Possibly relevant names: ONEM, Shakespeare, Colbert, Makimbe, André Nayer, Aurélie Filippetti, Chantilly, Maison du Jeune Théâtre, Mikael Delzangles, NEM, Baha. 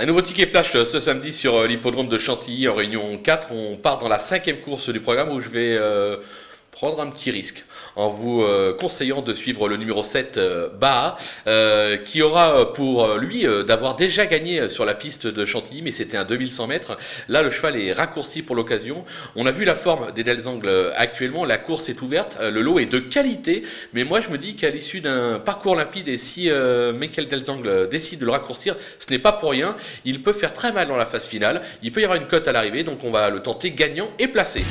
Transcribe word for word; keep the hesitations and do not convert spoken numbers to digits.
Un nouveau ticket flash ce samedi sur l'hippodrome de Chantilly en réunion quatre. On part dans la cinquième course du programme où je vais euh, prendre un petit risque en vous euh, conseillant de suivre le numéro sept euh, Baha euh, qui aura pour lui euh, d'avoir déjà gagné sur la piste de Chantilly, mais c'était un deux mille cent mètres. Là, le cheval est raccourci pour l'occasion. On a vu la forme des Delzangles actuellement. La course est ouverte, euh, le lot est de qualité, mais moi je me dis qu'à l'issue d'un parcours limpide, et si euh, Mikael Delzangles décide de le raccourcir, ce n'est pas pour rien. Il peut faire très mal dans la phase finale. Il peut y avoir une cote à l'arrivée, donc on va le tenter gagnant et placé.